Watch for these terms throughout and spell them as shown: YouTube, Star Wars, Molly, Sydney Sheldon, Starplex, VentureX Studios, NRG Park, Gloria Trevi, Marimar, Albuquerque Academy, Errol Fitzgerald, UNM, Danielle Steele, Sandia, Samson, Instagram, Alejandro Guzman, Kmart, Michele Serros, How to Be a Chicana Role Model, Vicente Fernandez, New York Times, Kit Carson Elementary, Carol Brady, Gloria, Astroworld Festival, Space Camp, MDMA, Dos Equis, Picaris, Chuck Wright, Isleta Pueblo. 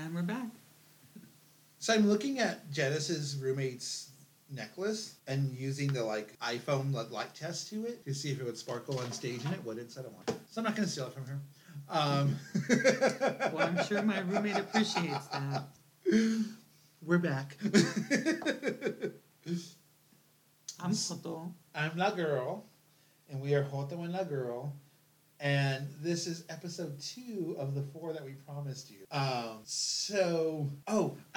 And we're back. So I'm looking at Janice's roommate's necklace and using the iPhone light test to it to see if it would sparkle on stage, and it wouldn't, so I don't want it. So I'm not going to steal it from her. Well, I'm sure my roommate appreciates that. We're back. I'm Hoto. I'm La Girl, and we are Hoto and La Girl, and this is episode 2 of the 4 that we promised you. I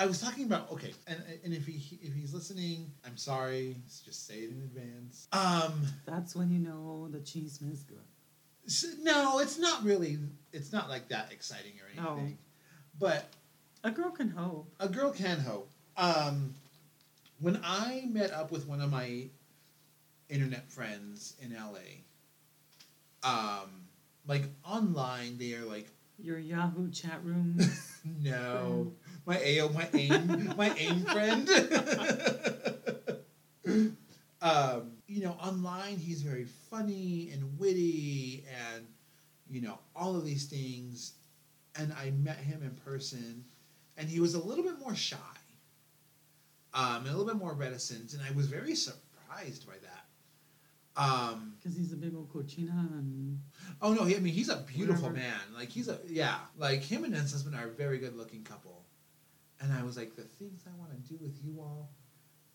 was talking about, okay, and if he's listening, I'm sorry, let's just say it in advance. That's when you know the cheese is good. So, no, it's not like that exciting or anything. No. But a girl can hope. When I met up with one of my internet friends in LA, online, they are your Yahoo chat room. No, my AIM friend. Online, he's very funny and witty, and all of these things. And I met him in person, and he was a little bit more shy. And a little bit more reticent, and I was very surprised by that. Because he's a big old cochina and... Oh, no, he's a beautiful man. Him and his husband are a very good-looking couple. And I was the things I want to do with you all,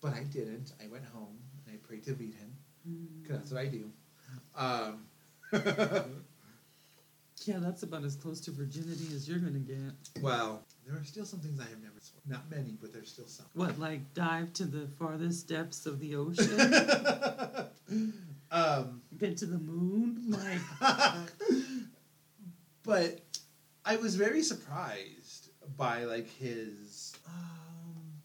but I didn't. I went home, and I prayed to beat him, because that's what I do. Yeah, that's about as close to virginity as you're going to get. Well, there are still some things I have never sworn. Not many, but there's still some. What, dive to the farthest depths of the ocean? Get to the moon? But I was very surprised by, his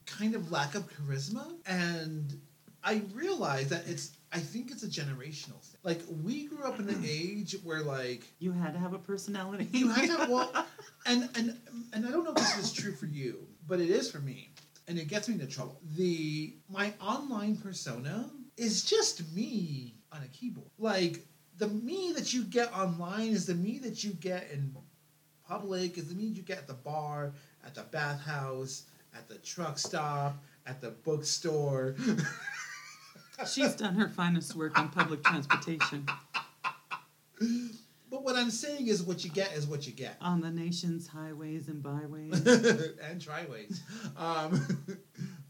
kind of lack of charisma. And I realized that I think it's a generational thing. We grew up in an age where, you had to have a personality. You had to have, and I don't know if this is true for you, but it is for me, and it gets me into trouble. My online persona is just me on a keyboard. The me that you get online is the me that you get in public, is the me you get at the bar, at the bathhouse, at the truck stop, at the bookstore. She's done her finest work on public transportation. But what I'm saying is what you get is what you get. On the nation's highways and byways. And triways.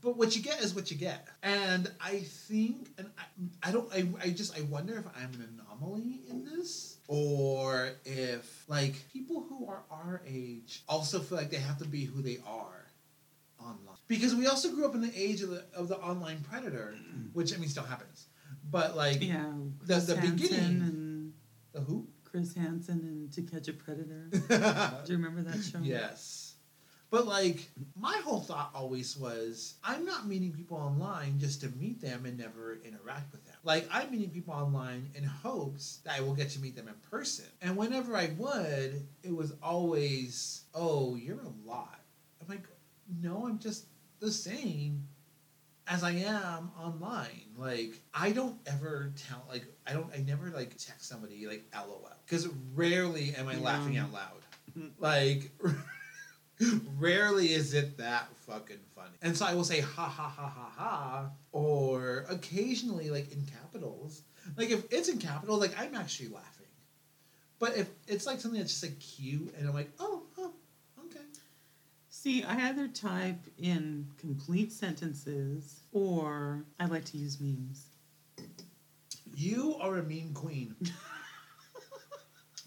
But what you get is what you get. And I think, I wonder if I'm an anomaly in this. Or if, people who are our age also feel they have to be who they are. Online. Because we also grew up in the age of the online predator, which still happens. But the beginning, and the who? Chris Hansen and To Catch a Predator. Do you remember that show? Yes. But my whole thought always was, I'm not meeting people online just to meet them and never interact with them. I'm meeting people online in hopes that I will get to meet them in person. And whenever I would, it was always, oh, you're a lot. I'm no, I'm just the same as I am online. I don't ever tell, I never, text somebody, LOL. Because rarely am I laughing out loud. Rarely is it that fucking funny. And so I will say, ha, ha, ha, ha, ha, or occasionally, in capitals. If it's in capitals, I'm actually laughing. But if it's, something that's just, cute, and I'm oh, huh. See, I either type in complete sentences, or I like to use memes. You are a meme queen.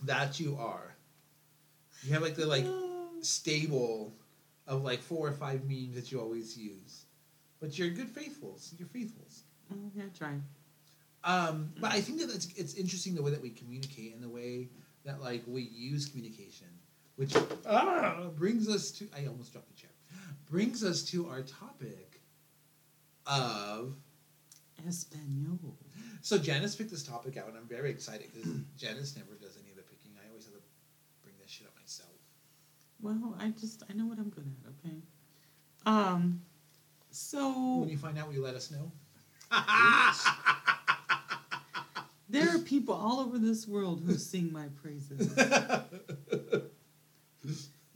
That you are. You have stable of 4 or 5 memes that you always use. But you're good faithfuls. You're faithfuls. Yeah, try. But I think that it's interesting the way that we communicate and the way that we use communication. Which brings us to... I almost dropped the chair. Brings us to our topic of... Espanol. So Janice picked this topic out, and I'm very excited, because Janice never does any of the picking. I always have to bring this shit up myself. Well, I know what I'm good at, okay? When you find out, will you let us know? There are people all over this world who sing my praises.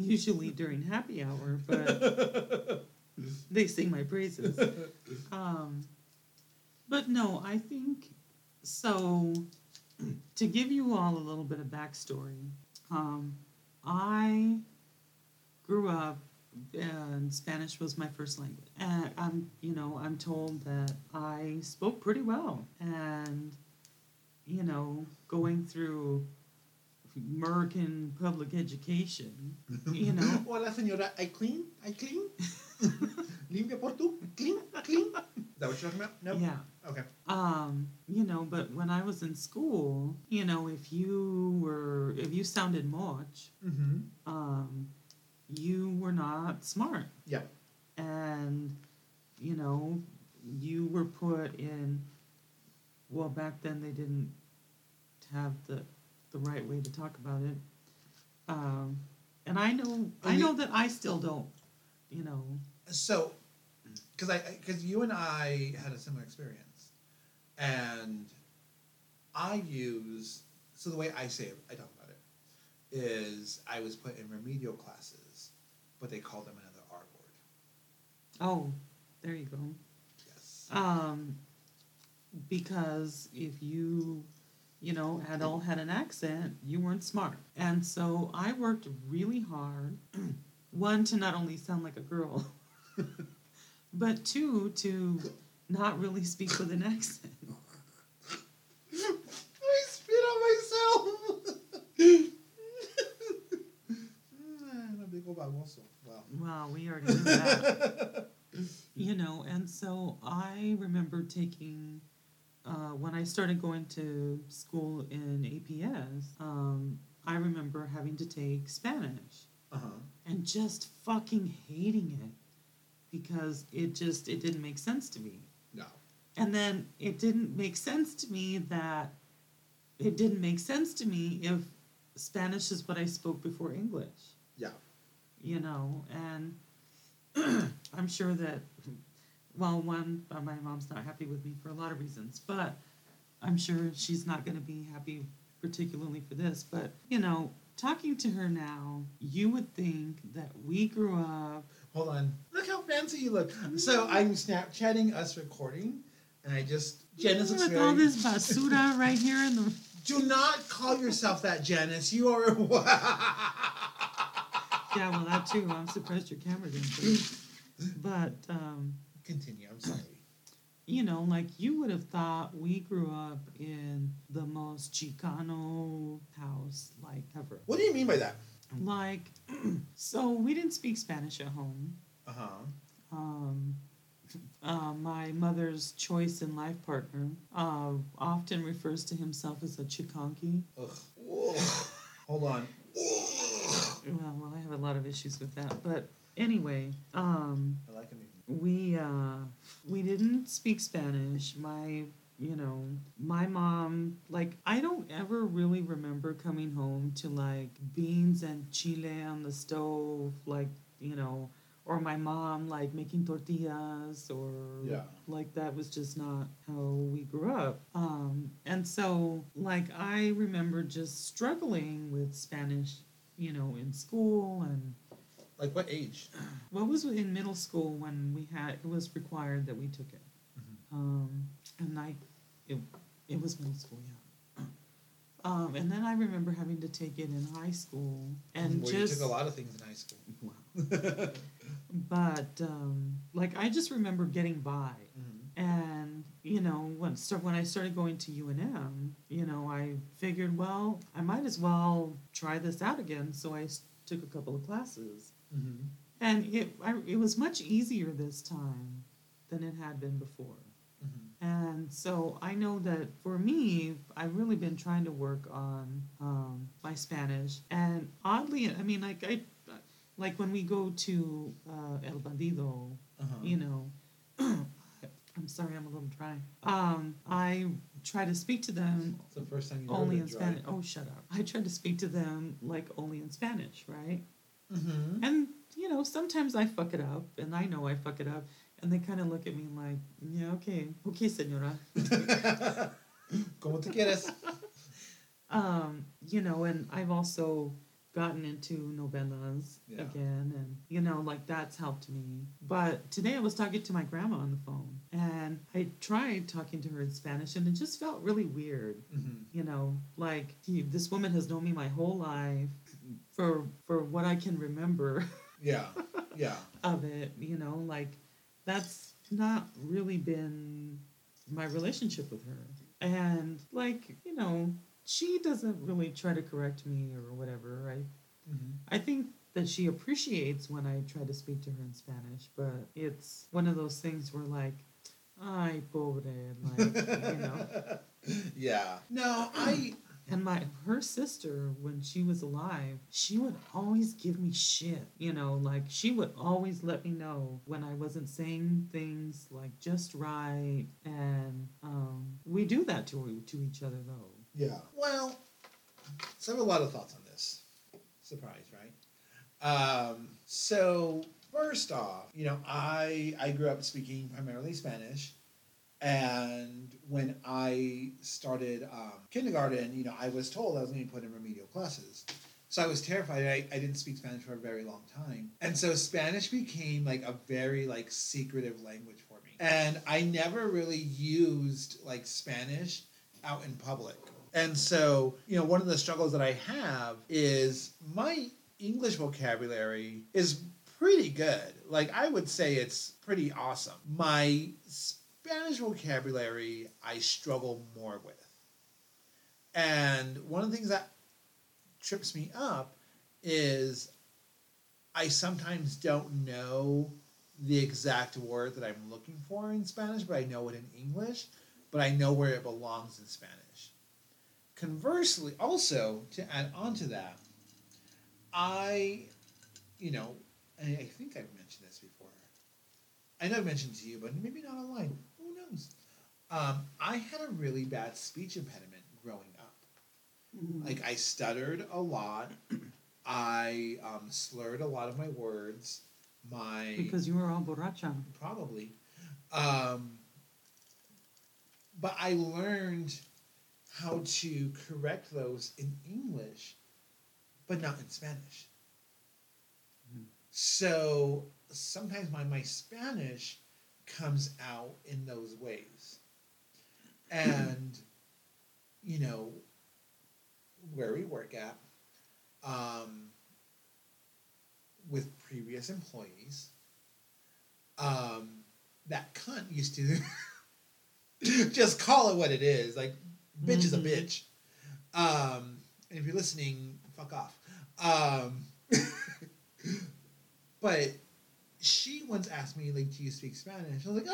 usually during happy hour, but they sing my praises. But no, I think, so to give you all a little bit of backstory, I grew up and Spanish was my first language. And I'm told that I spoke pretty well. And, you know, going through American public education, you know. Hola, señora. I clean. Limpia por tu. Clean. Is that what you're talking about? No? Yeah. Okay. You know, but when I was in school, you know, if you sounded much, mm-hmm. You were not smart. Yeah. And, you know, you were put in, well, back then they didn't have the right way to talk about it. And I know that I still don't, you know. So, because you and I had a similar experience. And so the way I say it, I talk about it, is I was put in remedial classes, but they called them another R word. Oh, there you go. Yes. Because if you... you know, had an accent, you weren't smart. And so I worked really hard, one, to not only sound like a girl, but two, to not really speak with an accent. I spit on myself! Wow, we already knew that. You know, and so I remember taking... when I started going to school in APS, I remember having to take Spanish and just fucking hating it because it didn't make sense to me. No. And then it didn't make sense to me if Spanish is what I spoke before English. Yeah. You know, and I'm sure that... well, one, my mom's not happy with me for a lot of reasons, but I'm sure she's not going to be happy particularly for this. But, you know, talking to her now, you would think that we grew up... Hold on. Look how fancy you look. So I'm Snapchatting us recording, and I just... Janice looks very... with all this basura right here in the... Do not call yourself that, Janice. You are... Yeah, well, that too. I'm surprised your camera didn't. But... continue, I'm sorry. You know, like you would have thought we grew up in the most Chicano house like ever. What do you mean by that? Like, so we didn't speak Spanish at home. Uh-huh. My mother's choice in life partner often refers to himself as a chicanqui. Ugh. Whoa. Hold on. Well, I have a lot of issues with that. But anyway, I like him. We didn't speak Spanish. My mom, like, I don't ever really remember coming home to, like, beans and chile on the stove, like, you know, or my mom, like, making tortillas or, yeah. Like, that was just not how we grew up. And so, like, I remember just struggling with Spanish, you know, in school and... Like what age? Well, it was in middle school when it was required that we took it. Mm-hmm. It was middle school, yeah. And then I remember having to take it in high school. And you took a lot of things in high school. Wow. But, like, I just remember getting by. Mm-hmm. And, you know, when I started going to UNM, you know, I figured, well, I might as well try this out again. So I took a couple of classes. Mm-hmm. And it was much easier this time than it had been before. Mm-hmm. And so I know that for me, I've really been trying to work on my Spanish. And oddly, I mean, like I when we go to El Bandido, you know, I'm sorry, I'm a little dry. I try to speak to them. It's the first time you only in Spanish. Oh, shut up! I try to speak to them like only in Spanish, right? Mm-hmm. And, you know, sometimes I fuck it up, and I know I fuck it up, and they kind of look at me like, yeah, okay, señora. Como te quieres? You know, and I've also gotten into novellas again, and that's helped me. But today I was talking to my grandma on the phone, and I tried talking to her in Spanish, and it just felt really weird. This woman has known me my whole life for what I can remember. Of it, that's not really been my relationship with her. And she doesn't really try to correct me or whatever. I think that she appreciates when I try to speak to her in Spanish, but it's one of those things where ay, pobre, Yeah. No, and her sister, when she was alive, she would always give me shit. She would always let me know when I wasn't saying things just right. And we do that to each other, though. Yeah. Well, so I have a lot of thoughts on this. Surprise, right? So first off, I grew up speaking primarily Spanish, and when I started kindergarten, I was told I was going to be put in remedial classes. So I was terrified. I didn't speak Spanish for a very long time. And so Spanish became a very secretive language for me. And I never really used Spanish out in public. And so, one of the struggles that I have is my English vocabulary is pretty good. I would say it's pretty awesome. My Spanish vocabulary, I struggle more with. And one of the things that trips me up is I sometimes don't know the exact word that I'm looking for in Spanish, but I know it in English, but I know where it belongs in Spanish. Conversely, also, to add on to that, I think I've mentioned this before. I know I've mentioned to you, but maybe not online. Who knows? I had a really bad speech impediment growing up. Mm-hmm. I stuttered a lot. I slurred a lot of my words. Because you were all borracha. Probably. But I learned how to correct those in English, but not in Spanish. Mm. So sometimes my Spanish comes out in those ways. And, where we work at, with previous employees, that cunt used to... just call it what it is. Bitch is a bitch. And if you're listening, fuck off. But she once asked me, do you speak Spanish? I was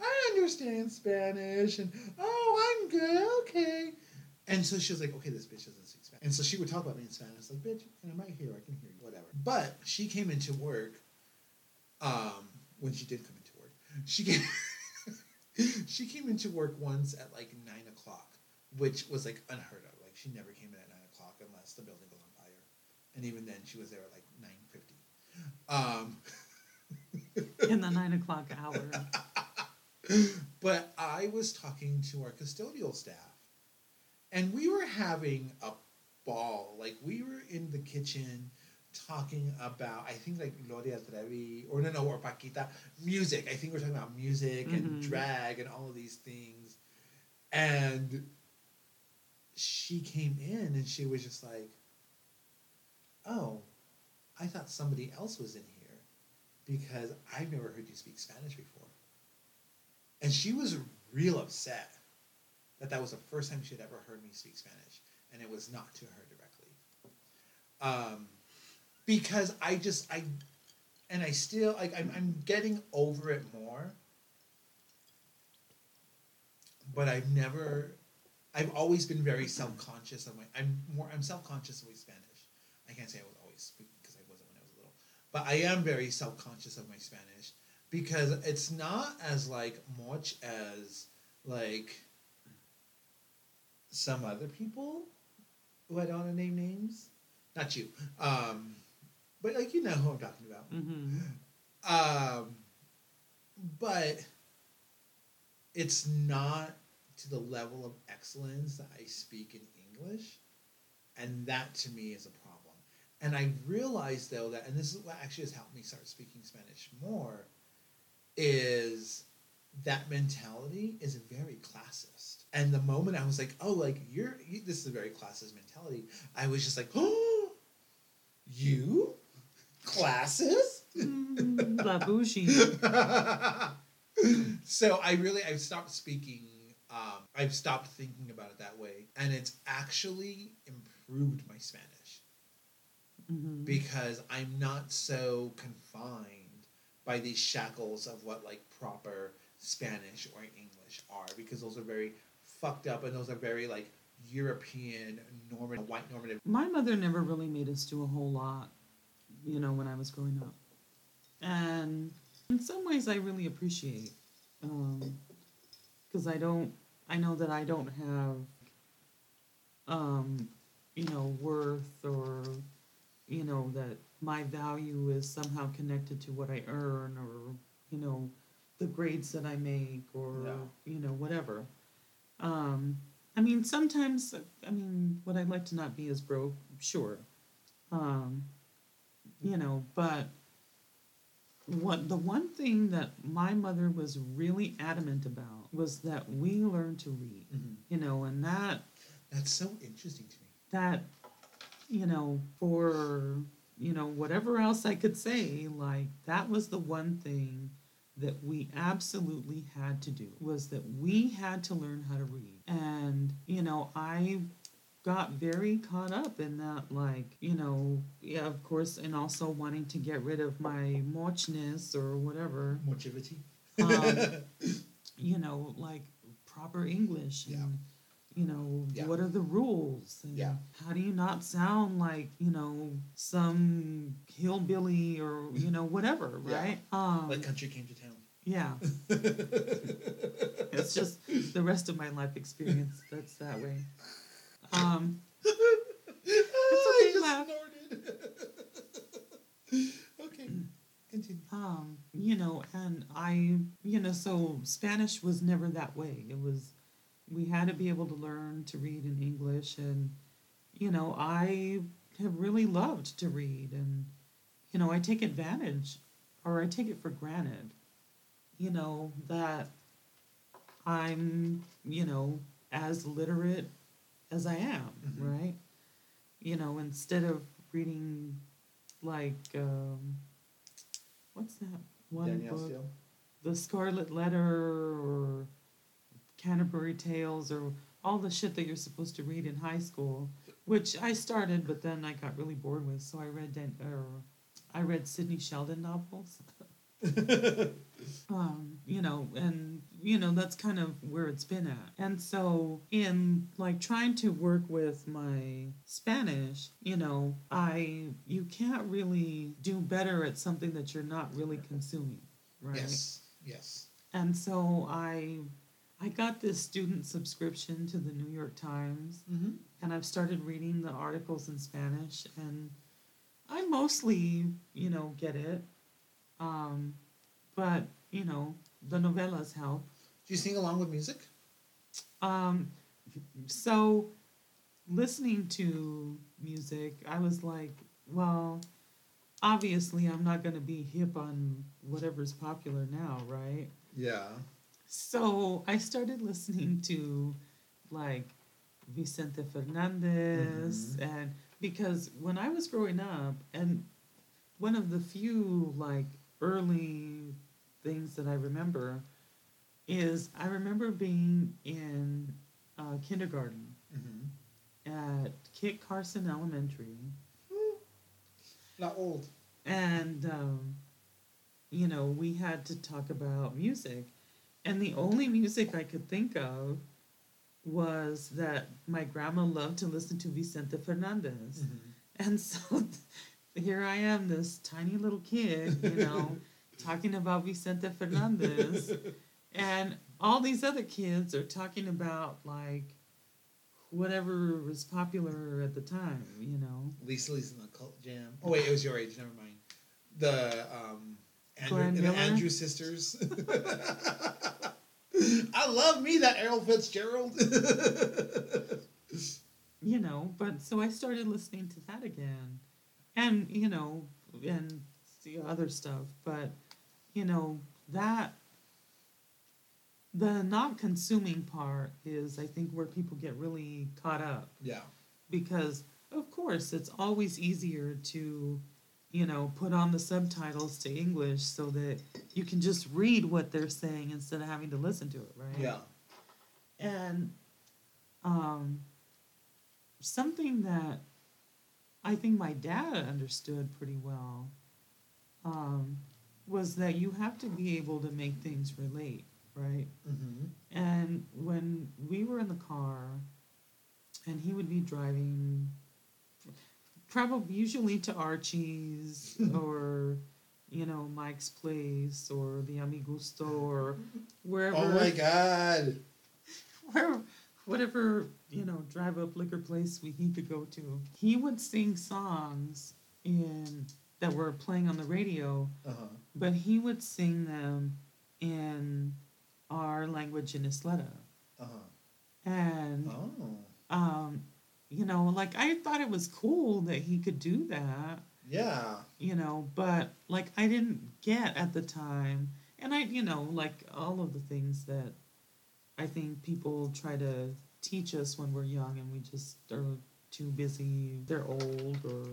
I understand Spanish. And, I'm good, okay. And so she was okay, this bitch doesn't speak Spanish. And so she would talk about me in Spanish. Bitch, and I'm right here. I can hear you, whatever. But she came into work, when she did come into work, she came into work once at 9:00, which was unheard of. She never came in at 9:00 unless the building was on fire, and even then she was there at 9:50. In the 9:00 hour. But I was talking to our custodial staff, and we were having a ball. We were in the kitchen talking about, I think, Gloria Trevi, or Paquita, music. I think we're talking about music and drag and all of these things. And she came in and she was just oh, I thought somebody else was in here because I've never heard you speak Spanish before. And she was real upset that was the first time she had ever heard me speak Spanish, and it was not to her directly. Because I still, I'm getting over it more, but I've always been very self-conscious of I'm self-conscious of my Spanish. I can't say I was always, because I wasn't when I was little, but I am very self-conscious of my Spanish because it's not as much as some other people who I don't want to name names. Not you. But who I'm talking about. Mm-hmm. But it's not to the level of excellence that I speak in English. And that to me is a problem. And I realized, though, that, and this is what actually has helped me start speaking Spanish more, is that mentality is very classist. And the moment I was like, oh, like, you, this is a very classist mentality, I was just like, oh, you? Classes? La bougie. So I've stopped speaking. I've stopped thinking about it that way. And it's actually improved my Spanish. Mm-hmm. Because I'm not so confined by these shackles of what, like, proper Spanish or English are. Because those are very fucked up and those are very, like, European, normative, white normative. My mother never really made us do a whole lot, you know, when I was growing up. And in some ways I really appreciate, because I know that I don't have, you know, worth, or, you know, that my value is somehow connected to what I earn, or, you know, the grades that I make, or, you know, whatever. I mean, sometimes, I mean, would I like to not be as broke? Sure. You know, but the one thing that my mother was really adamant about was that we learned to read, mm-hmm. you know, and that's so interesting to me. That, you know, for, you know, whatever else I could say, like, that was the one thing that we absolutely had to do, was that we had to learn how to read. And, you know, I got very caught up in that, like, you know, yeah, of course, and also wanting to get rid of my mochness or whatever. Mochivity. You know, like, proper English, and, you know, what are the rules, and how do you not sound like, you know, some hillbilly or, you know, whatever, right? Like Country Came to Town. Yeah. It's just the rest of my life experience that's that way. It's okay, I just snorted. Okay. You know, and I, you know, so Spanish was never that way. It was, we had to be able to learn to read in English, and, you know, I have really loved to read, and, you know, I take advantage, or I take it for granted, you know, that I'm, you know, as literate as I am, mm-hmm. right? You know, instead of reading, like, what's that one Danielle book? Steele? The Scarlet Letter, or Canterbury Tales, or all the shit that you're supposed to read in high school, which I started, but then I got really bored with. So I read I read Sydney Sheldon novels. You know, and, you know, that's kind of where it's been at. And so in, like, trying to work with my Spanish, you know, you can't really do better at something that you're not really consuming, right? Yes. And so I got this student subscription to the New York Times, mm-hmm. and I've started reading the articles in Spanish, and I mostly, you know, get it. But, you know, the novellas help. Do you sing along with music? So, listening to music, I was like, well, obviously I'm not going to be hip on whatever's popular now, right? Yeah. So, I started listening to, like, Vicente Fernandez, mm-hmm. and because when I was growing up, and one of the few, like, early things that I remember is I remember being in kindergarten, mm-hmm. at Kit Carson Elementary. Not old. And, you know, we had to talk about music. And the only music I could think of was that my grandma loved to listen to Vicente Fernandez. Mm-hmm. And so here I am, this tiny little kid, you know, talking about Vicente Fernandez, and all these other kids are talking about, like, whatever was popular at the time, you know. Lisa's in the Cult Jam. Oh, wait, it was your age. Never mind. The Andrew Sisters. I love me that Errol Fitzgerald. you know, but so I started listening to that again, and, you know, and the other stuff, but, you know, that, the not consuming part is, I think, where people get really caught up. Yeah. Because, of course, it's always easier to, you know, put on the subtitles to English so that you can just read what they're saying instead of having to listen to it, right? Yeah. And something that I think my dad understood pretty well was that you have to be able to make things relate, right? Mm-hmm. And when we were in the car, and he would be driving, probably usually to Archie's or, you know, Mike's Place or the Amigusto or wherever. Oh my God! Wherever, whatever, you know, drive-up liquor place he could go to. He would sing songs that were playing on the radio, uh-huh. but he would sing them in our language in Isleta. Uh-huh. And... Oh. You know, like, I thought it was cool that he could do that. Yeah. You know, but, like, I didn't get at the time. And I, you know, like, all of the things that I think people try to teach us when we're young and we just are too busy. They're old or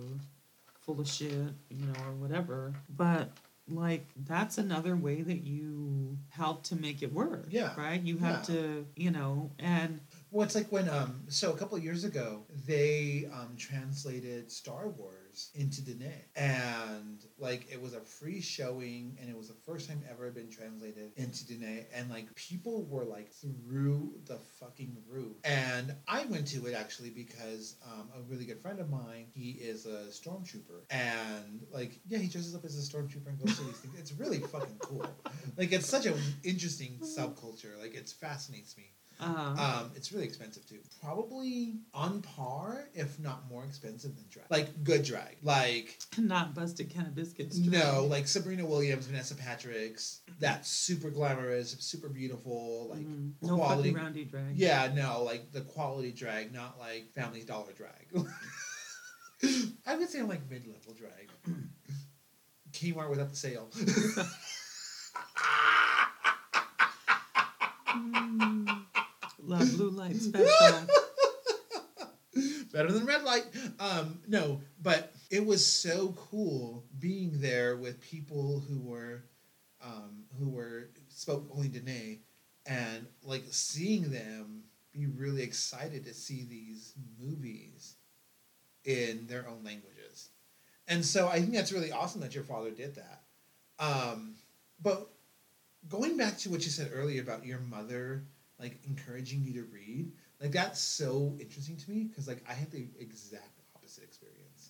full of shit, you know, or whatever. But, like, that's another way that you help to make it work. Yeah. Right? You have to, you know, and... Well, it's like when, so a couple of years ago, they translated Star Wars into Dene. And, like, it was a free showing, and it was the first time ever been translated into Dene. And, like, people were, like, through the fucking roof. And I went to it, actually, because a really good friend of mine, he is a stormtrooper. And, like, yeah, he dresses up as a stormtrooper and goes to these things. It's really fucking cool. Like, it's such an interesting subculture. Like, it fascinates me. Uh-huh. It's really expensive too. Probably on par, if not more expensive than drag. Like good drag, like not busted kind of biscuits. Drag. No, like Sabrina Williams, Vanessa Patrick's. That's super glamorous, super beautiful, like mm-hmm. no quality roundy drag. Yeah, no, like the quality drag, not like Family Dollar drag. I would say I'm like mid-level drag. Kmart without the sale. Love blue light special. Better than red light. No, but it was so cool being there with people who spoke only Dene, and like seeing them be really excited to see these movies in their own languages. And so I think that's really awesome that your father did that. But going back to what you said earlier about your mother, like, encouraging you to read, like, that's so interesting to me, because, like, I had the exact opposite experience.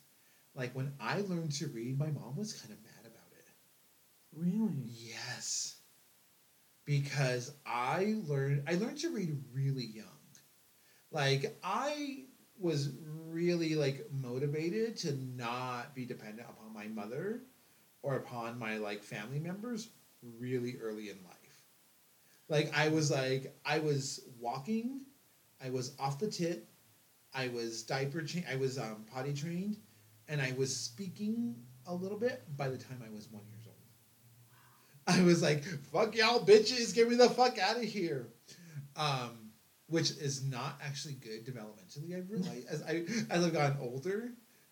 Like, when I learned to read, my mom was kind of mad about it. Really? Yes. Because I learned to read really young. Like, I was really, like, motivated to not be dependent upon my mother or upon my, like, family members really early in life. I was walking, I was off the tit, I was potty trained, and I was speaking a little bit by the time I was 1 year old. Wow. I was like, fuck y'all bitches, get me the fuck out of here. Which is not actually good developmentally, I've realized. As I've gotten older,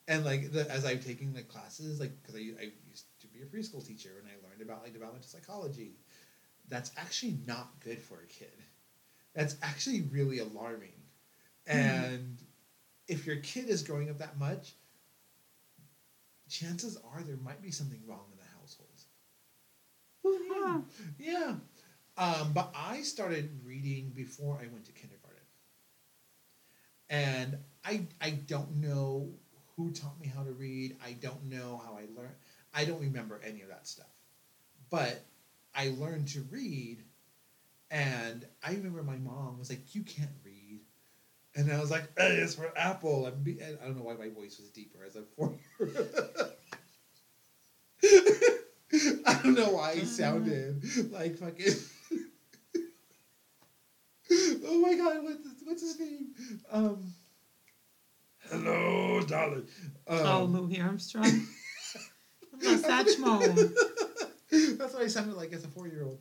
and like as I've taken the classes, like, because I used to be a preschool teacher, and I learned about like developmental psychology. That's actually not good for a kid. That's actually really alarming. And if your kid is growing up that much, chances are there might be something wrong in the household. Woo-hoo. Yeah. But I started reading before I went to kindergarten. And I don't know who taught me how to read. I don't know how I learned. I don't remember any of that stuff. But I learned to read, and I remember my mom was like, you can't read. And I was like, hey, it's for Apple. I don't know why my voice was deeper as a 4-year-old. I don't know why I sounded like fucking... oh my God, what's his name? Hello, darling. Louis Armstrong. That's why I sounded like as a 4-year-old.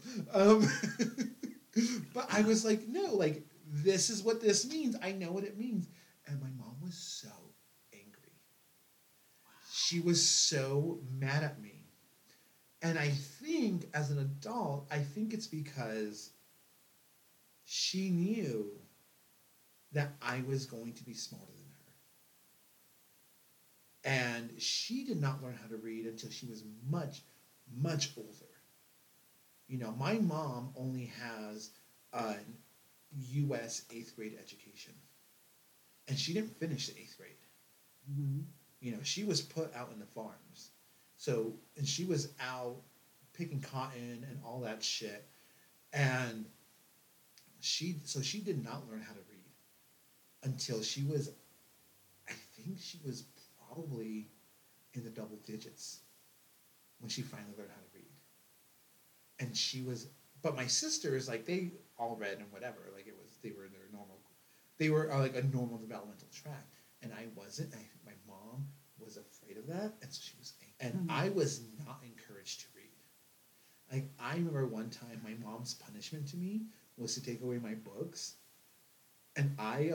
But I was like, no, like, this is what this means. I know what it means. And my mom was so angry. Wow. She was so mad at me. And I think as an adult, I think it's because she knew that I was going to be smarter than her. And she did not learn how to read until she was much, much older. You know, my mom only has an U.S. 8th grade education. And she didn't finish the 8th grade. Mm-hmm. You know, she was put out in the farms. So, and she was out picking cotton and all that shit. And she did not learn how to read until she was, I think she was probably in the double digits when she finally learned how to read. And she was, but my sisters, like, they all read and whatever. Like, it was, they were in their normal, they were like a normal developmental track. And I wasn't. My mom was afraid of that. And so she was angry. And I was not encouraged to read. Like, I remember one time my mom's punishment to me was to take away my books. And I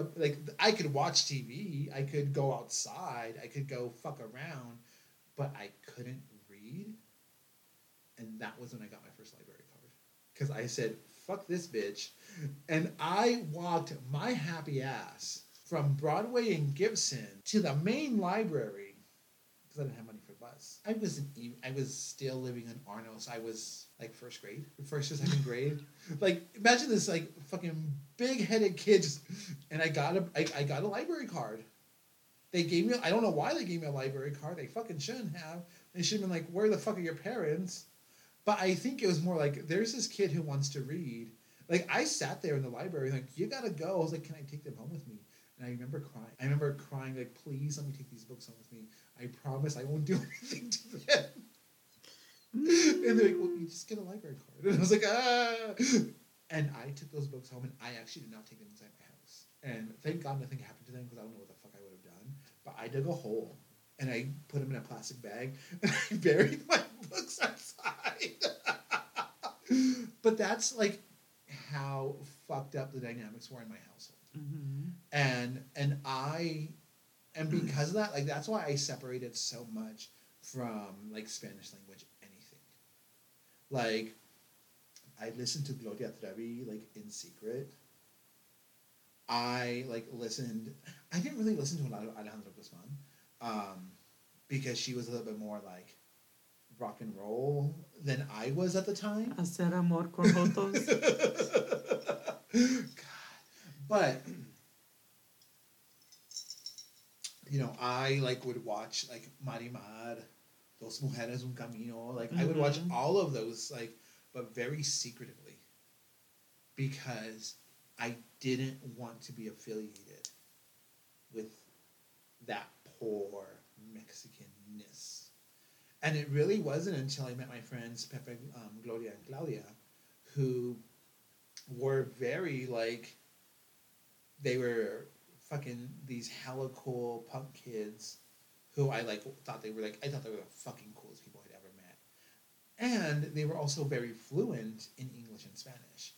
could watch TV. I could go outside. I could go fuck around. But I couldn't read. And that was when I got my first library card. Because I said, fuck this bitch. And I walked my happy ass from Broadway and Gibson to the main library. Because I didn't have money for the bus. I was still living in Arnos. I was like first or second grade. Like, imagine this, like, fucking big-headed kid. And I got a library card. They gave me, I don't know why they gave me a library card. They fucking shouldn't have. They should have been like, where the fuck are your parents? But I think it was more like, there's this kid who wants to read. Like, I sat there in the library, like, you gotta go. I was like, can I take them home with me? And I remember crying. Like, please let me take these books home with me. I promise I won't do anything to them. And they're like, well, you just get a library card. And I was like, ah. And I took those books home, and I actually did not take them inside my house. And thank God nothing happened to them, because I don't know what the fuck I would have done. But I dug a hole. And I put them in a plastic bag, and I buried my books outside. But that's, like, how fucked up the dynamics were in my household. Mm-hmm. And because of that, like, that's why I separated so much from, like, Spanish language anything. Like, I listened to Gloria Trevi, like, in secret. I didn't really listen to a lot of Alejandro Guzman. Because she was a little bit more like rock and roll than I was at the time. Hacer amor con jotos. God. But, you know, I, like, would watch, like, Marimar, Dos Mujeres, Un Camino. Like, mm-hmm. I would watch all of those, like, but very secretively. Because I didn't want to be affiliated with that poor Mexicanness. And it really wasn't until I met my friends Pepe, Gloria, and Claudia, who were very, like, they were fucking these hella cool punk kids who I, like, I thought they were the fucking coolest people I'd ever met. And they were also very fluent in English and Spanish.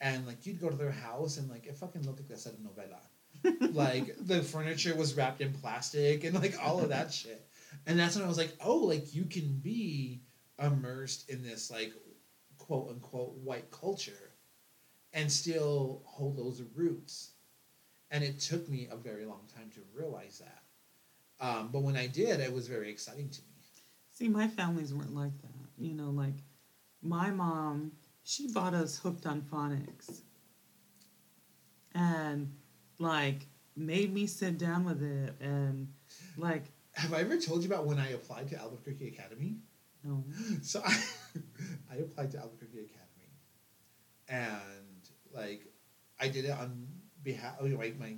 And, like, you'd go to their house and, like, it fucking looked like a set of novela. Like, the furniture was wrapped in plastic and, like, all of that shit. And that's when I was like, oh, like, you can be immersed in this, like, quote-unquote white culture and still hold those roots. And it took me a very long time to realize that. But when I did, it was very exciting to me. See, my families weren't like that. You know, like, my mom, she bought us Hooked on Phonics. And... like, made me sit down with it, and, like... Have I ever told you about when I applied to Albuquerque Academy? No. So, I applied to Albuquerque Academy, and, like, I did it on behalf... You know, like, my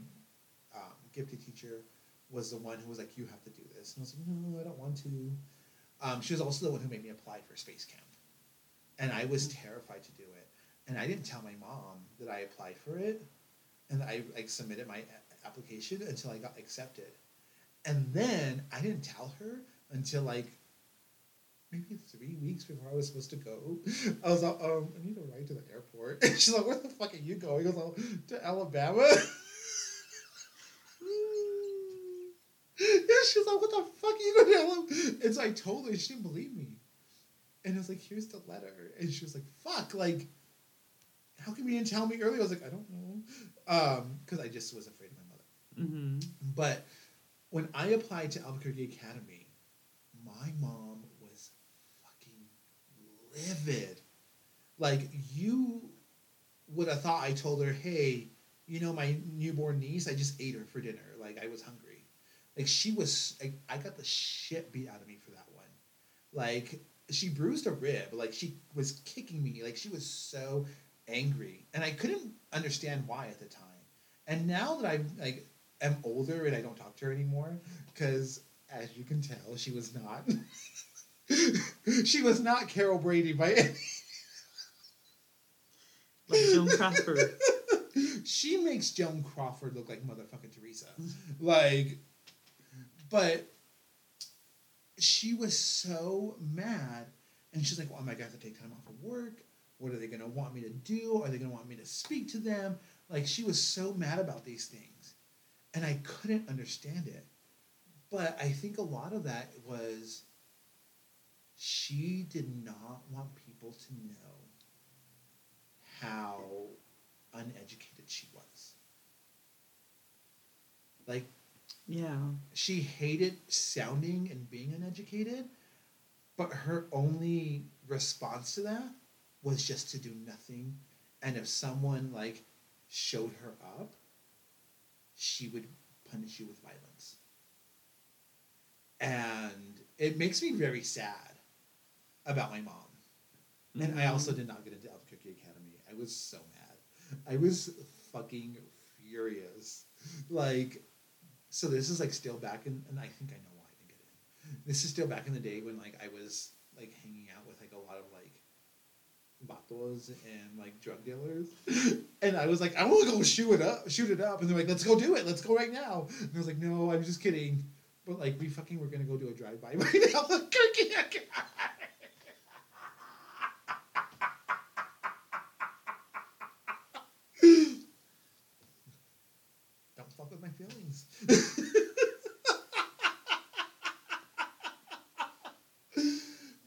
gifted teacher was the one who was like, you have to do this. And I was like, no, I don't want to. She was also the one who made me apply for Space Camp, and I was terrified to do it. And I didn't tell my mom that I applied for it. And I, like, submitted my application until I got accepted. And then I didn't tell her until like maybe 3 weeks before I was supposed to go. I was like, I need a ride to the airport. And she's like, where the fuck are you going? I was like, to Alabama. And she's like, what the fuck are you going to Alabama? And so I told her, she didn't believe me. And I was like, here's the letter. And she was like, fuck, like, how come you didn't tell me earlier? I was like, I don't know. Because I just was afraid of my mother. Mm-hmm. But when I applied to Albuquerque Academy, my mom was fucking livid. Like, you would have thought I told her, hey, you know, my newborn niece, I just ate her for dinner. Like, I was hungry. Like, she was, like, I got the shit beat out of me for that one. Like, she bruised a rib. Like, she was kicking me. Like, she was so angry. And I couldn't understand why at the time. And now that I'm, like, am older and I don't talk to her anymore, because as you can tell, she was not. She was not Carol Brady by any. Like Joan Crawford. She makes Joan Crawford look like motherfucking Teresa. Like, but she was so mad, and she's like, well, am I going to have to take time off of work? What are they going to want me to do? Are they going to want me to speak to them? Like, she was so mad about these things, and I couldn't understand it. But I think a lot of that was she did not want people to know how uneducated she was. Like, yeah, she hated sounding and being uneducated, but her only response to that was just to do nothing. And if someone, like, showed her up, she would punish you with violence. And it makes me very sad about my mom. Mm-hmm. And I also did not get into Albuquerque Academy. I was so mad. I was fucking furious. Like, so this is, like, still back in, and I think I know why I didn't get in. This is still back in the day when, like, I was, like, hanging out with, like, a lot of, like, vatos and, like, drug dealers. And I was like, I want to go shoot it up. And they're like, let's go do it. Let's go right now. And I was like, no, I'm just kidding. But, like, we fucking were going to go do a drive-by right now. Don't fuck with my feelings.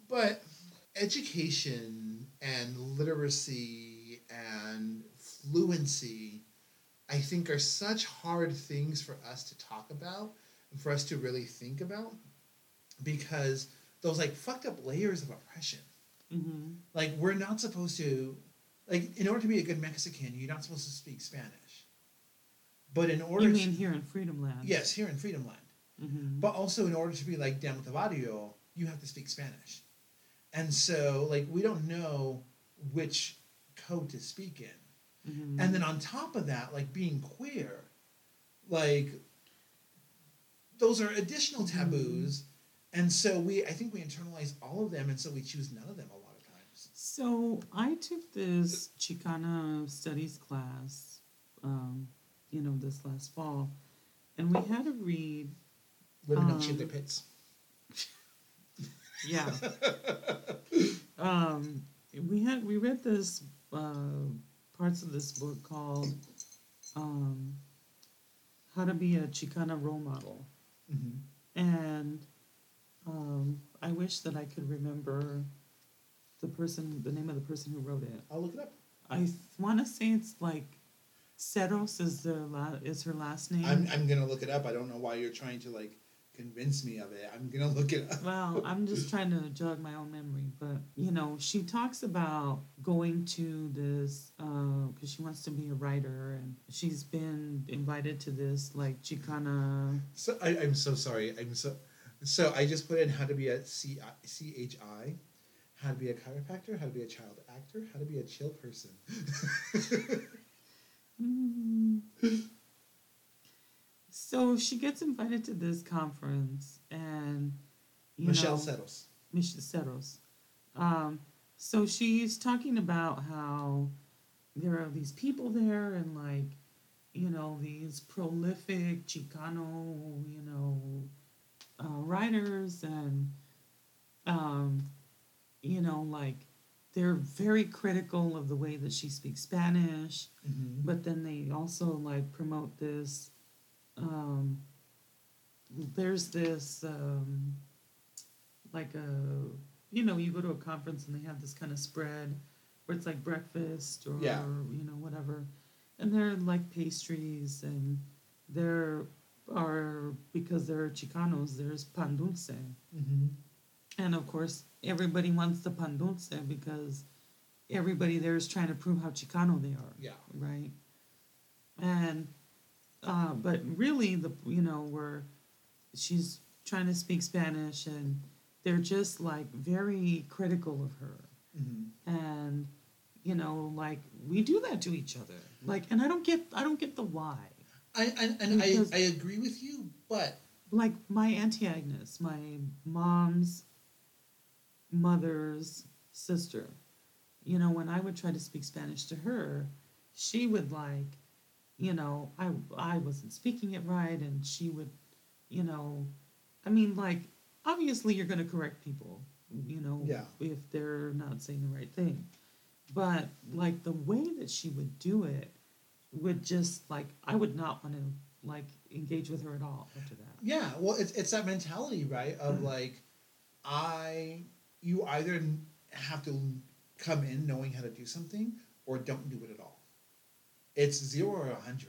But education and literacy and fluency, I think, are such hard things for us to talk about, for us to really think about, because those, like, fucked up layers of oppression. Mm-hmm. Like, we're not supposed to, like, in order to be a good Mexican, you're not supposed to speak Spanish. But in order, you mean here in Freedom Land? Yes, here in Freedom Land. Mm-hmm. But also, in order to be like down with the barrio, you have to speak Spanish. And so, like, we don't know which code to speak in. Mm-hmm. And then on top of that, like, being queer, like, those are additional taboos, and so I think we internalize all of them, and so we choose none of them a lot of times. So I took this Chicana studies class, this last fall, and we had to read Women Don't Shoot Their Pits. Yeah. We read this parts of this book called How to Be a Chicana Role Model. Mm-hmm. And I wish that I could remember the name of the person who wrote it. I'll look it up. I want to say it's like Serros is her last name. I'm going to look it up. I don't know why you're trying to, like, convince me of it. I'm going to look it up. Well, I'm just trying to jog my own memory. But, you know, she talks about going to this, because she wants to be a writer, and she's been invited to this, like, Chicana. So, I'm so sorry. So I just put in how to be a CHI, how to be a chiropractor, how to be a child actor, how to be a chill person. So she gets invited to this conference, and Michele Serros. So she's talking about how there are these people there, and, like, you know, these prolific Chicano, you know, writers, and, you know, like, they're very critical of the way that she speaks Spanish, mm-hmm. but then they also, like, promote this, there's this, like a, you know, you go to a conference and they have this kind of spread where it's like breakfast or, yeah. you know, whatever. And they're like pastries, and there are, because there are Chicanos, there's pan dulce. Mm-hmm. And of course, everybody wants the pan dulce because everybody there is trying to prove how Chicano they are. Yeah. Right? And, but really, the, you know, where she's trying to speak Spanish, and they're just like very critical of her. Mm-hmm. And, you know, like, we do that to each other. Like, and I don't get the why. I agree with you, but like my Auntie Agnes, my mom's mother's sister, you know, when I would try to speak Spanish to her, she would like, you know, I wasn't speaking it right, and she would, you know, I mean, like, obviously you're going to correct people, you know, yeah. if they're not saying the right thing. But, like, the way that she would do it would just, like, I would not want to, like, engage with her at all after that. Yeah, well, it's that mentality, right, of, mm-hmm. like, you either have to come in knowing how to do something or don't do it at all. It's 0 or 100.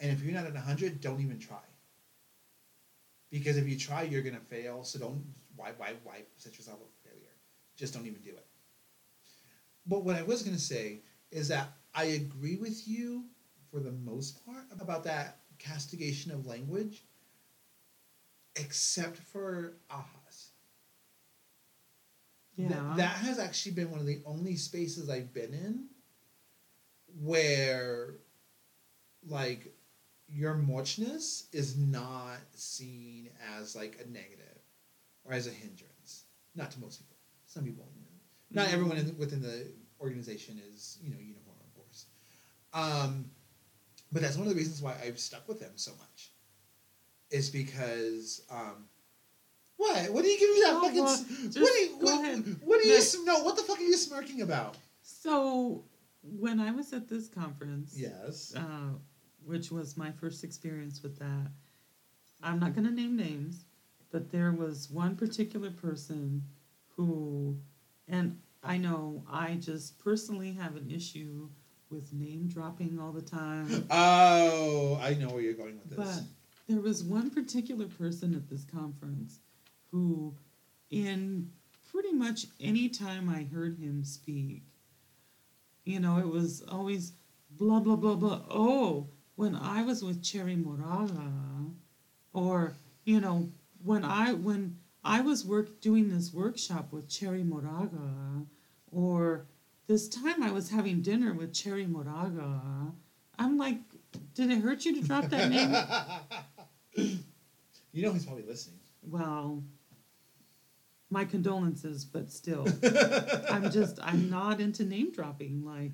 And if you're not at 100, don't even try. Because if you try, you're going to fail, so don't, why set yourself up for failure? Just don't even do it. But what I was going to say is that I agree with you for the most part about that castigation of language, except for ahas. Yeah. That has actually been one of the only spaces I've been in where, like, your muchness is not seen as, like, a negative or as a hindrance. Not to most people. Some people, not everyone within the organization is, you know, uniform, of course. But that's one of the reasons why I've stuck with them so much. Is because, what? What do you give me that what the fuck are you smirking about? So, when I was at this conference, yes, which was my first experience with that, I'm not going to name names, but there was one particular person who... And I know I just personally have an issue with name dropping all the time. Oh, I know where you're going with this. But there was one particular person at this conference who, in pretty much any time I heard him speak, you know, it was always blah, blah, blah, blah. Oh, when I was with Cherry Moraga, or, you know, when I was doing this workshop with Cherry Moraga, or this time I was having dinner with Cherry Moraga. I'm like, did it hurt you to drop that name? You know he's probably listening. Well, my condolences, but still. I'm not into name dropping. Like,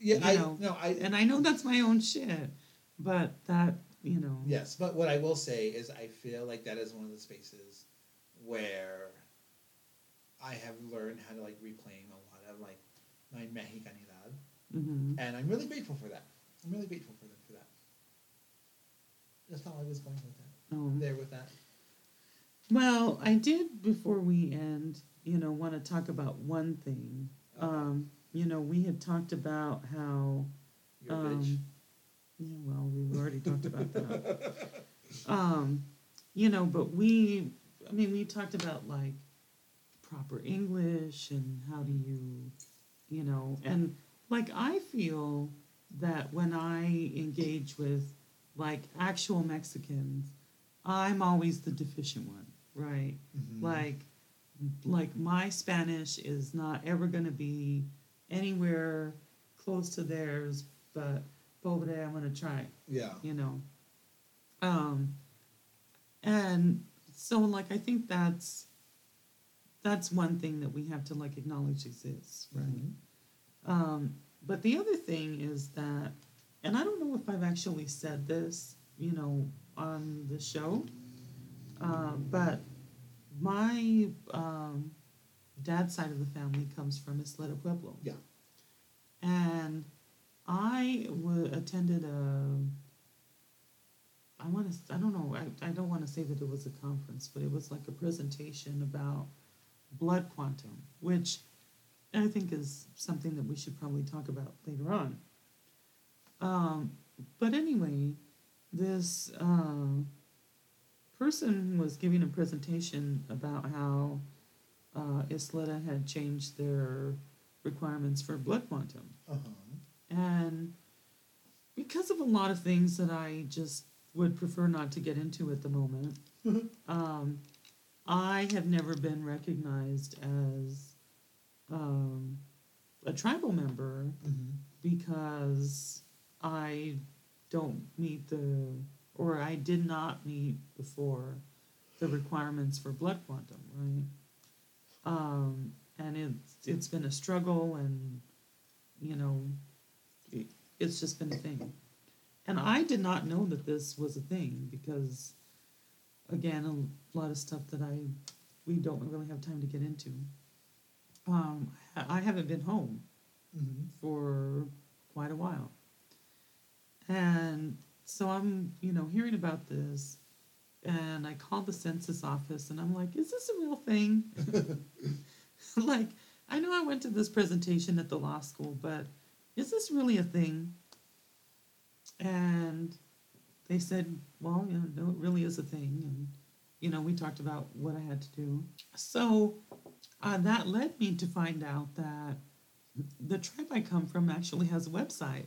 yeah, and I know that's my own shit, but that, you know. Yes, but what I will say is I feel like that is one of the spaces where I have learned how to, like, reclaim a lot of, like, my Mexicanidad. Mm-hmm. And I'm really grateful for that. I'm really grateful for them for that. That's how I was going with that. Oh. There with that. Well, I did, before we end, you know, want to talk about one thing. Okay. You know, we had talked about how... You're a bitch. Yeah, well, we've already talked about that. You know, but we talked about, like, proper English and how do you, you know, and, like, I feel that when I engage with, like, actual Mexicans, I'm always the deficient one, right? Mm-hmm. Like, my Spanish is not ever going to be anywhere close to theirs, but pobre, I'm going to try. Yeah. You know. And... So, like, I think that's one thing that we have to, like, acknowledge exists, right? Mm-hmm. But the other thing is that, and I don't know know if I've actually said this, you know, on the show, but my dad's side of the family comes from Isleta Pueblo. Yeah. And I attended I don't want to say that it was a conference, but it was like a presentation about blood quantum, which I think is something that we should probably talk about later on. But anyway, this person was giving a presentation about how Isleta had changed their requirements for blood quantum. Uh-huh. And because of a lot of things that I just would prefer not to get into at the moment, I have never been recognized as a tribal member because I don't meet I did not meet before the requirements for blood quantum, right? And it's been a struggle, and, you know, it's just been a thing. And I did not know that this was a thing because, again, a lot of stuff that we don't really have time to get into. I haven't been home for quite a while. And so I'm, you know, hearing about this, and I called the census office, and I'm like, is this a real thing? Like, I know I went to this presentation at the law school, but is this really a thing? And they said, well, you know, no, it really is a thing. And, you know, we talked about what I had to do. So that led me to find out that the tribe I come from actually has a website,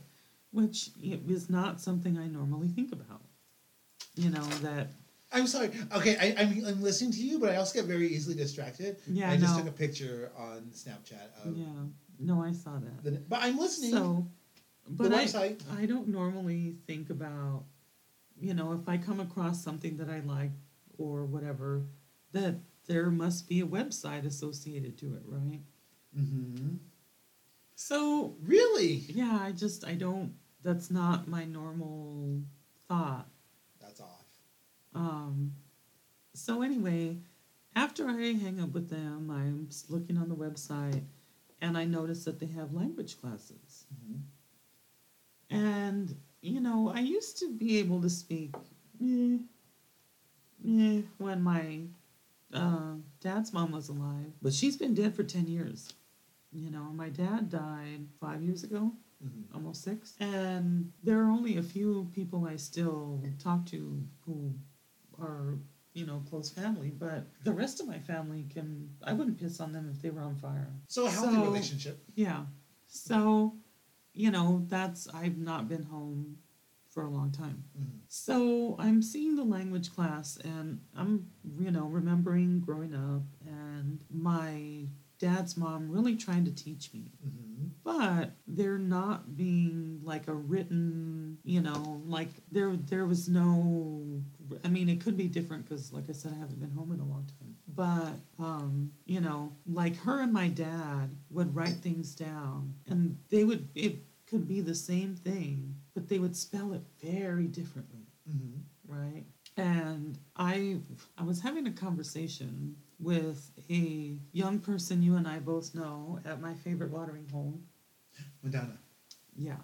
which is not something I normally think about. You know, that... I'm sorry. Okay, I'm listening to you, but I also get very easily distracted. Yeah, I just took a picture on Snapchat of... Yeah, no, I saw that. But I'm listening. So... But I don't normally think about, you know, if I come across something that I like or whatever, that there must be a website associated to it, right? Mm-hmm. So... Really? Yeah, that's not my normal thought. That's off. So anyway, after I hang up with them, I'm looking on the website, and I notice that they have language classes. Mm-hmm. And, you know, I used to be able to speak when my dad's mom was alive. But she's been dead for 10 years. You know, my dad died 5 years ago, almost 6. And there are only a few people I still talk to who are, you know, close family. But the rest of my family I wouldn't piss on them if they were on fire. So a healthy relationship. Yeah. So... You know, I've not been home for a long time. Mm-hmm. So I'm seeing the language class, and I'm, you know, remembering growing up and my dad's mom really trying to teach me. Mm-hmm. But they're not being like a written, you know, like there was no, I mean, it could be different because, like I said, I haven't been home in a long time. But, you know, like her and my dad would write things down, and it could be the same thing, but they would spell it very differently, right? And I was having a conversation with a young person you and I both know at my favorite watering hole. Madonna. Yeah,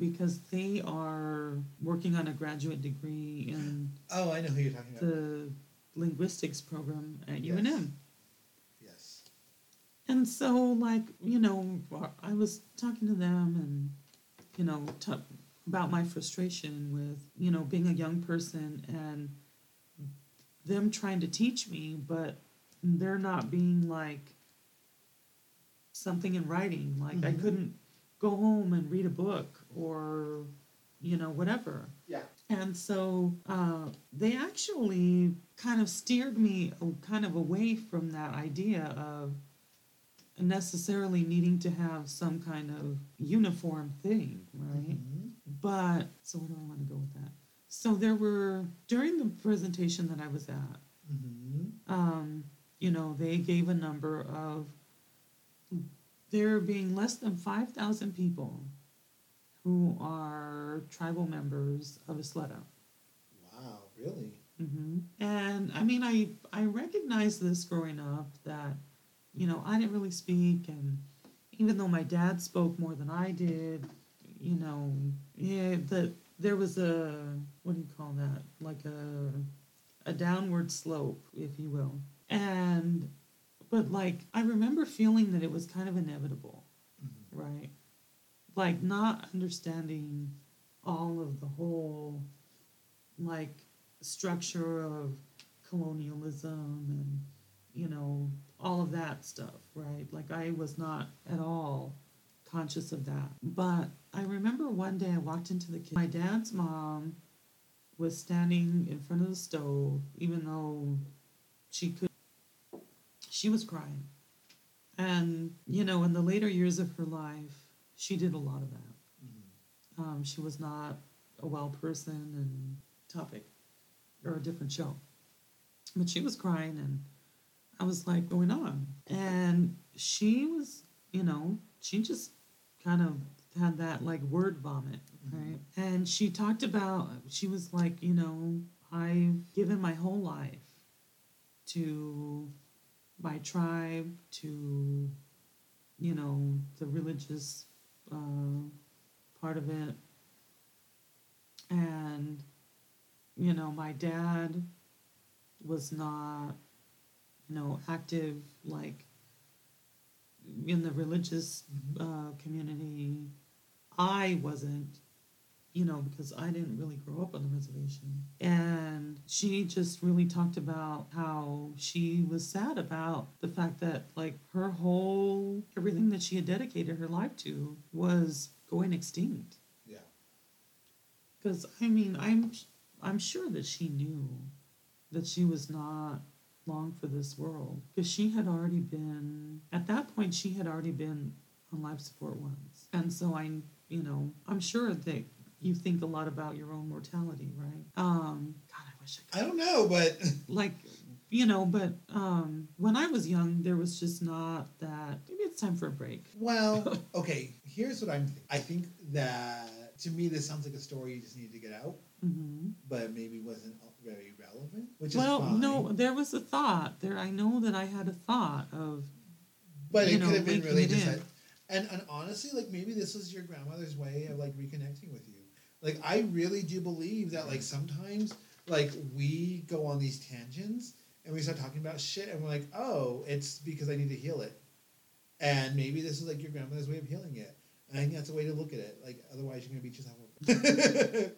because they are working on a graduate degree in... Oh, I know who you're talking about. The linguistics program at UNM. Yes. And so, like, you know, I was talking to them and, you know, about my frustration with, you know, being a young person and them trying to teach me, but they're not being, like, something in writing. Like, I couldn't go home and read a book or, you know, whatever. Yeah. And so they actually kind of steered me kind of away from that idea of necessarily needing to have some kind of uniform thing, right? Mm-hmm. But, so where do I want to go with that? So there were, during the presentation that I was at, you know, they gave a number of there being less than 5,000 people who are tribal members of Isleta. Wow, really? Mm-hmm. And I mean, I recognized this growing up that, you know, I didn't really speak, and even though my dad spoke more than I did, you know, yeah, that there was a, what do you call that? Like a downward slope, if you will. And, but like, I remember feeling that it was kind of inevitable, mm-hmm. right? Like not understanding all of the whole, like, structure of colonialism and, you know, all of that stuff, right? Like I was not at all conscious of that. But I remember one day I walked into the kitchen. My dad's mom was standing in front of the stove, even though she could, she was crying. And, you know, in the later years of her life, she did a lot of that. Mm-hmm. She was not a well person and topic or a different show. But she was crying and I was like, going on. And she was, you know, she just kind of had that like word vomit, right? Mm-hmm. And she talked about, she was like, you know, I've given my whole life to my tribe, to, you know, the religious part of it. And, you know, my dad was not, you know, active, like, in the religious community. I wasn't, you know, because I didn't really grow up on the reservation. And she just really talked about how she was sad about the fact that, like, her whole, everything that she had dedicated her life to was going extinct. Yeah. Because, I mean, I'm sure that she knew that she was not long for this world, because she had already been, at that point, she had already been on life support once. And so I, you know, I'm sure that you think a lot about your own mortality, right? God, I wish I could. I don't know, but like, you know, but when I was young, there was just not that. Maybe it's time for a break. Well, okay, here's what I'm thinking. I think that, to me, this sounds like a story you just need to get out. Mm-hmm. But maybe wasn't very relevant, which is fine. Well, no, there was a thought there. I know that I had a thought of, but it could have been really just that. And honestly, like maybe this was your grandmother's way of like reconnecting with you. Like I really do believe that like sometimes like we go on these tangents and we start talking about shit and we're like, oh, it's because I need to heal it, and maybe this is like your grandmother's way of healing it. And I think that's a way to look at it. Like otherwise, you're gonna beat yourself up.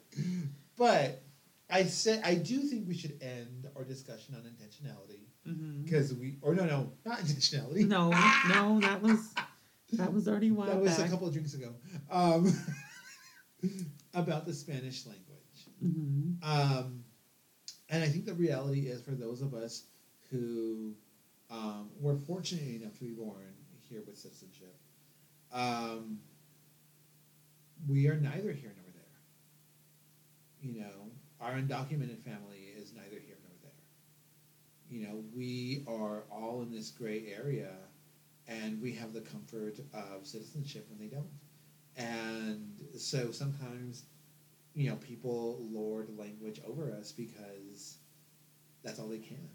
But I do think we should end our discussion on intentionality because not intentionality. No, no, that was already a while back. That was a couple of drinks ago. About the Spanish language, and I think the reality is for those of us who were fortunate enough to be born here with citizenship, we are neither here nor. You know, our undocumented family is neither here nor there. You know, we are all in this gray area, and we have the comfort of citizenship when they don't. And so sometimes, you know, people lord language over us because that's all they can.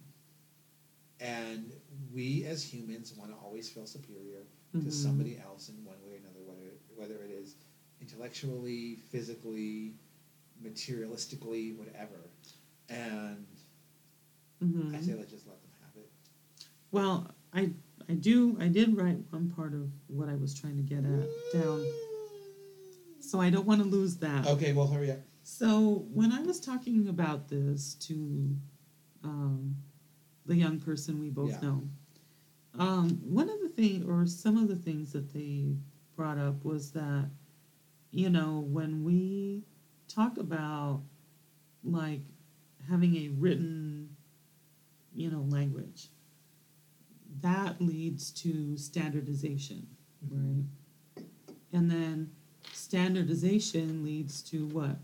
And we as humans want to always feel superior to somebody else in one way or another, whether it is intellectually, physically, materialistically, whatever. And I say let's just let them have it. Well, I did write one part of what I was trying to get at down. So I don't want to lose that. Okay, well, hurry up. So when I was talking about this to the young person we both know, one of the things, or some of the things that they brought up was that, you know, when we talk about like having a written, you know, language that leads to standardization, right? And then standardization leads to what?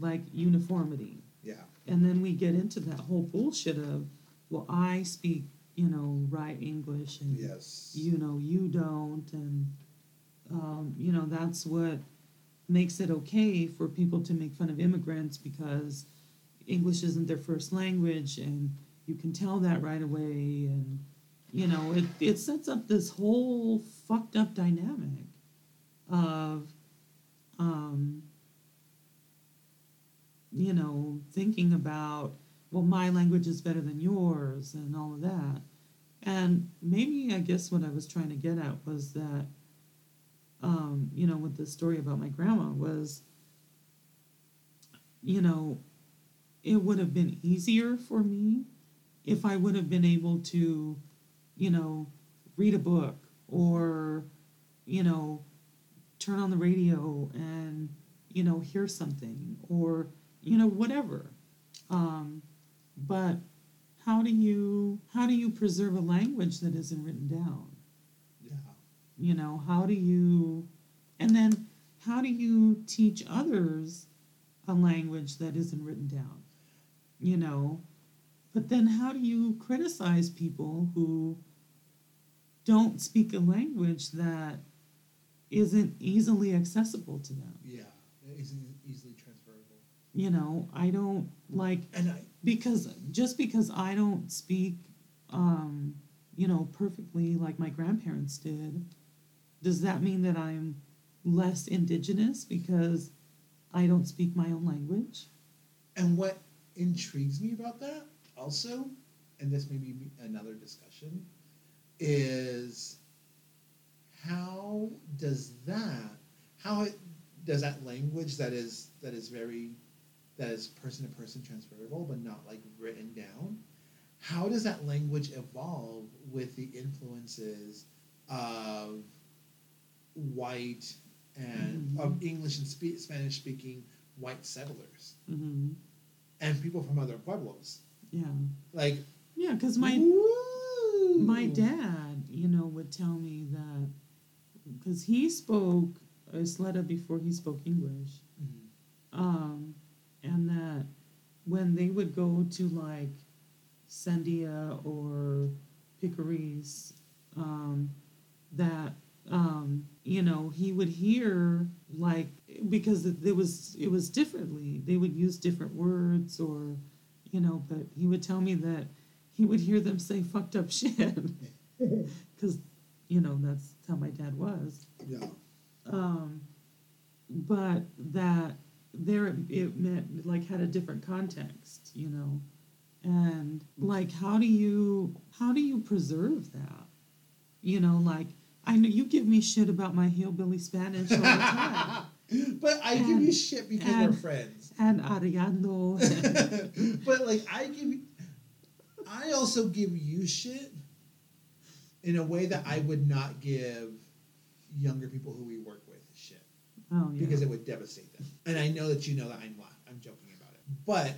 Like uniformity. Yeah. And then we get into that whole bullshit of, well, I speak, you know, right English, and you know, you don't, and you know, that's what makes it okay for people to make fun of immigrants because English isn't their first language, and you can tell that right away, and, you know, it sets up this whole fucked up dynamic of, you know, thinking about, well, my language is better than yours and all of that. And maybe, I guess what I was trying to get at was that, you know, with the story about my grandma was, you know, it would have been easier for me if I would have been able to, you know, read a book or, you know, turn on the radio and, you know, hear something or, you know, whatever. But how do you preserve a language that isn't written down? Yeah. You know, how do you teach others a language that isn't written down? You know, but then how do you criticize people who don't speak a language that isn't easily accessible to them? Yeah, it isn't easily transferable. You know, I don't like, because I don't speak, you know, perfectly like my grandparents did, does that mean that I'm less indigenous because I don't speak my own language? And what intrigues me about that also, and this may be another discussion, is how does that language that is person to person transferable but not like written down, how does that language evolve with the influences of white and mm-hmm. of English and Spanish speaking white settlers mm-hmm. and people from other pueblos? Yeah. Like, yeah, because my dad, you know, would tell me that because he spoke Isleta before he spoke English, mm-hmm. And that when they would go to like Sandia or Picaris, that you know, he would hear like, because it was differently. They would use different words or, you know, but he would tell me that he would hear them say fucked up shit. Because, you know, that's how my dad was. Yeah. But that there, it meant, like, had a different context, you know. And, like, how do you preserve that? You know, like, I know you give me shit about my hillbilly Spanish all the time. But I give you shit because we're friends. And Ariando. But, like, I also give you shit in a way that I would not give younger people who we work with shit. Oh, yeah. Because it would devastate them. And I know that you know that I'm joking about it. But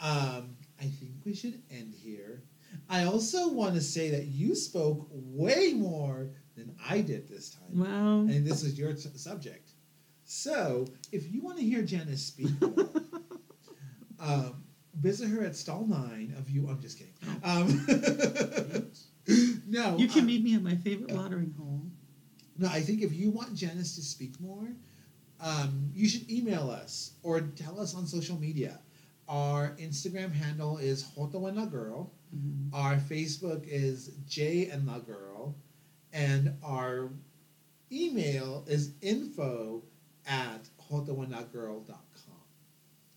I think we should end here. I also want to say that you spoke way more than I did this time. Wow. And this was your subject. So, if you want to hear Janice speak more, visit her at stall 9 of you. I'm just kidding. No. You can meet me at my favorite watering hole. No, I think if you want Janice to speak more, you should email us or tell us on social media. Our Instagram handle is Hoto and La Girl. Mm-hmm. Our Facebook is J and La Girl. And our email is info@hotoandlagirl.com.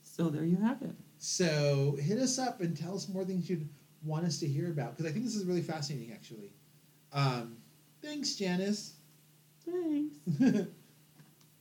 So there you have it. So hit us up and tell us more things you'd want us to hear about, because I think this is really fascinating, actually. Thanks, Janice. Thanks.